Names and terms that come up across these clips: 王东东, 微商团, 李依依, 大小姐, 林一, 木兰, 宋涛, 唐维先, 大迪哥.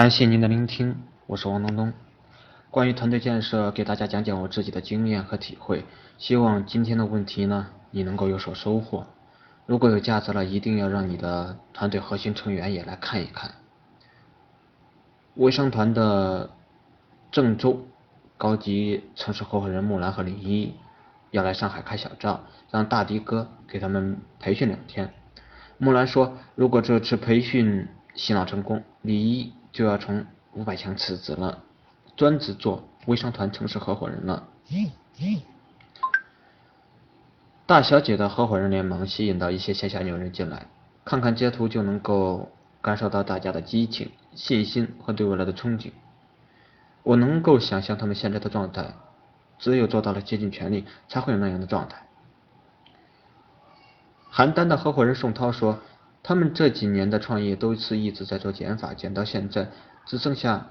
感谢您的聆听，我是王东东。关于团队建设，给大家讲讲我自己的经验和体会，希望今天的问题呢，你能够有所收获。如果有价值了，一定要让你的团队核心成员也来看一看。微商团的郑州高级城市合伙人木兰和林一要来上海开小灶，让大迪哥给他们培训2天。木兰说，如果这次培训洗脑成功，林一就要从500强辞职了，专职做微商团城市合伙人了。大小姐的合伙人联盟吸引到一些线下牛人进来，看看截图就能够感受到大家的激情、信心和对未来的憧憬。我能够想象他们现在的状态，只有做到了竭尽全力，才会有那样的状态。邯郸的合伙人宋涛说，他们这几年的创业都是一直在做减法，减到现在只剩下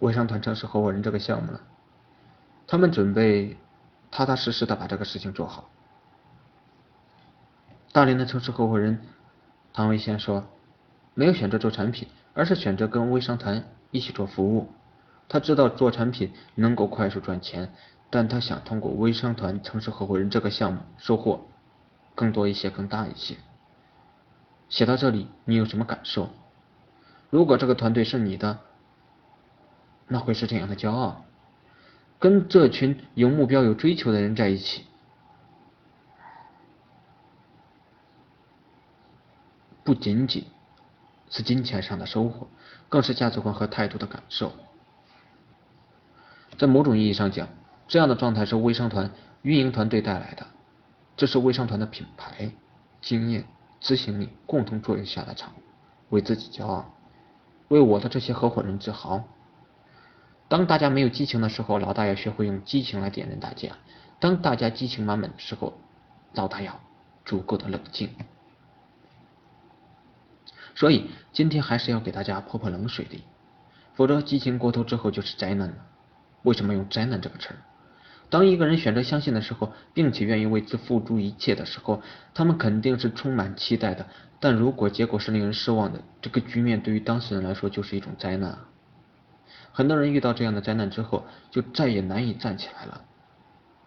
微商团城市合伙人这个项目了。他们准备踏踏实实的把这个事情做好。大连的城市合伙人唐维先说，没有选择做产品，而是选择跟微商团一起做服务。他知道做产品能够快速赚钱，但他想通过微商团城市合伙人这个项目收获更多一些，更大一些。写到这里，你有什么感受？如果这个团队是你的，那会是这样的骄傲。跟这群有目标、有追求的人在一起，不仅仅是金钱上的收获，更是价值观和态度的感受。在某种意义上讲，这样的状态是微商团运营团队带来的，这是微商团的品牌、经验、执行力共同作用下的产物，为自己骄傲，为我的这些合伙人自豪。当大家没有激情的时候，老大要学会用激情来点燃大家；当大家激情满满的时候，老大要足够的冷静。所以今天还是要给大家泼泼冷水的，否则激情过头之后就是灾难了。为什么用灾难这个词儿？当一个人选择相信的时候，并且愿意为之付出一切的时候，他们肯定是充满期待的。但如果结果是令人失望的，这个局面对于当事人来说就是一种灾难。很多人遇到这样的灾难之后，就再也难以站起来了。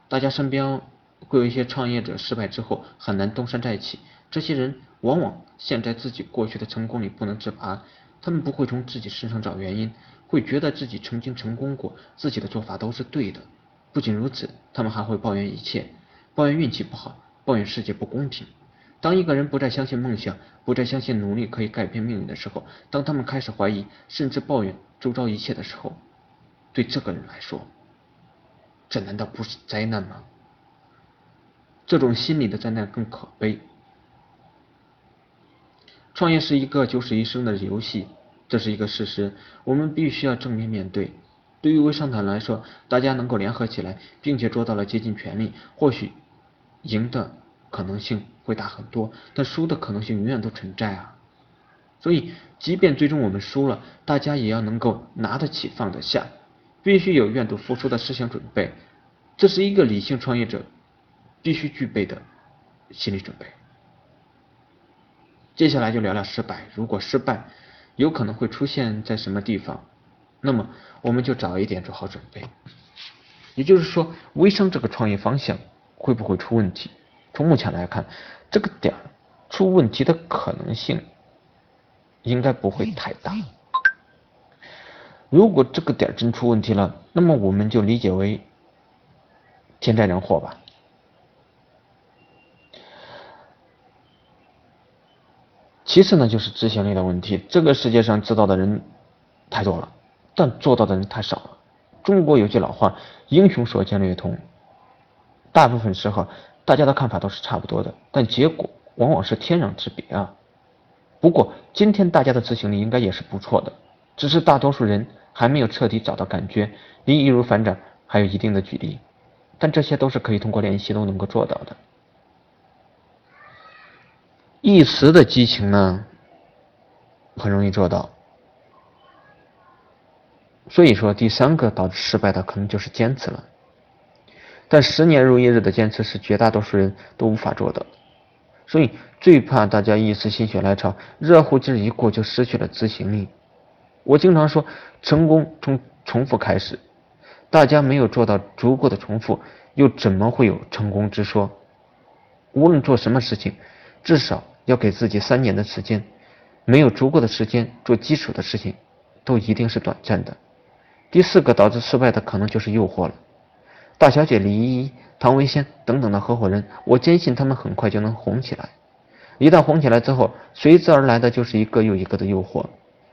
大家身边会有一些创业者失败之后很难东山再起，这些人往往陷在自己过去的成功里不能自拔。他们不会从自己身上找原因，会觉得自己曾经成功过，自己的做法都是对的。不仅如此，他们还会抱怨一切，抱怨运气不好，抱怨世界不公平。当一个人不再相信梦想，不再相信努力可以改变命运的时候，当他们开始怀疑甚至抱怨周遭一切的时候，对这个人来说，这难道不是灾难吗？这种心理的灾难更可悲。创业是一个九死一生的游戏，这是一个事实，我们必须要正面面对。对于微商团来说，大家能够联合起来，并且做到了竭尽全力，或许赢的可能性会大很多，但输的可能性永远都存在啊。所以即便最终我们输了，大家也要能够拿得起放得下，必须有愿赌服输的思想准备，这是一个理性创业者必须具备的心理准备。接下来就聊聊失败，如果失败有可能会出现在什么地方，那么我们就早一点做好准备。也就是说，微商这个创业方向会不会出问题？从目前来看，这个点出问题的可能性应该不会太大。如果这个点真出问题了，那么我们就理解为天灾人祸吧。其次呢，就是执行力的问题。这个世界上知道的人太多了，但做到的人太少了。中国有句老话，英雄所见略同。大部分时候大家的看法都是差不多的，但结果往往是天壤之别啊。不过今天大家的执行力应该也是不错的，只是大多数人还没有彻底找到感觉，离易如反掌还有一定的距离，但这些都是可以通过练习都能够做到的。一时的激情呢，很容易做到。所以说第3个导致失败的可能就是坚持了，但10年如一日的坚持是绝大多数人都无法做的。所以最怕大家一时心血来潮，热乎劲一过就失去了执行力，我经常说，成功从重复开始，大家没有做到足够的重复，又怎么会有成功之说？无论做什么事情，至少要给自己3年的时间，没有足够的时间做基础的事情，都一定是短暂的。第4个导致失败的可能就是诱惑了。大小姐李依依、唐维先等等的合伙人，我坚信他们很快就能红起来。一旦红起来之后，随之而来的就是一个又一个的诱惑。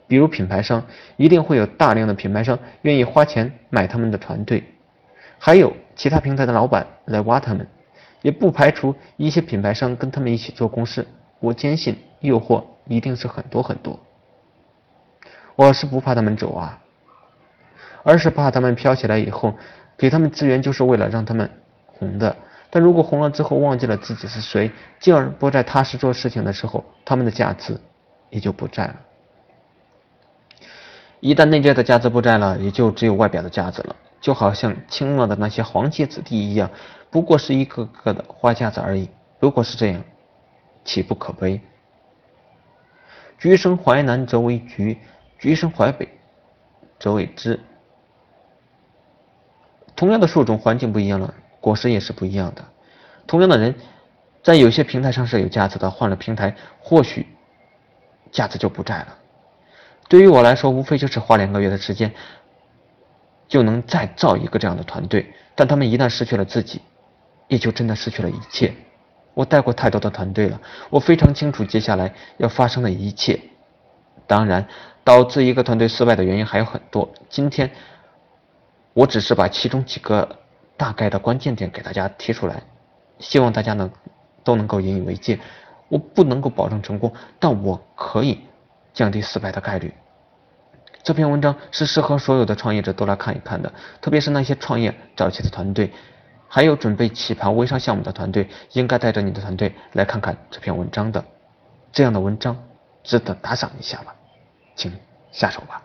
比如品牌商，一定会有大量的品牌商愿意花钱买他们的团队，还有其他平台的老板来挖他们，也不排除一些品牌商跟他们一起做公司。我坚信诱惑一定是很多很多。我是不怕他们走啊，而是怕他们飘起来以后，给他们资源就是为了让他们红的，但如果红了之后忘记了自己是谁，进而不再踏实做事情的时候，他们的价值也就不在了。一旦内在的价值不在了，也就只有外表的价值了。就好像清末的那些皇亲子弟一样，不过是一个个的花架子而已。如果是这样，岂不可悲？橘生淮南则为橘，橘生淮北则为枳。同样的树种，环境不一样了，果实也是不一样的。同样的人，在有些平台上是有价值的，换了平台，或许价值就不在了。对于我来说，无非就是花2个月的时间就能再造一个这样的团队，但他们一旦失去了自己，也就真的失去了一切。我带过太多的团队了，我非常清楚接下来要发生的一切。当然，导致一个团队失败的原因还有很多，今天我只是把其中几个大概的关键点给大家提出来，希望大家都能够引以为戒。我不能够保证成功，但我可以降低失败的概率。这篇文章是适合所有的创业者都来看一看的，特别是那些创业早期的团队，还有准备起盘微商项目的团队，应该带着你的团队来看看这篇文章的。这样的文章值得打赏一下吧，请下手吧。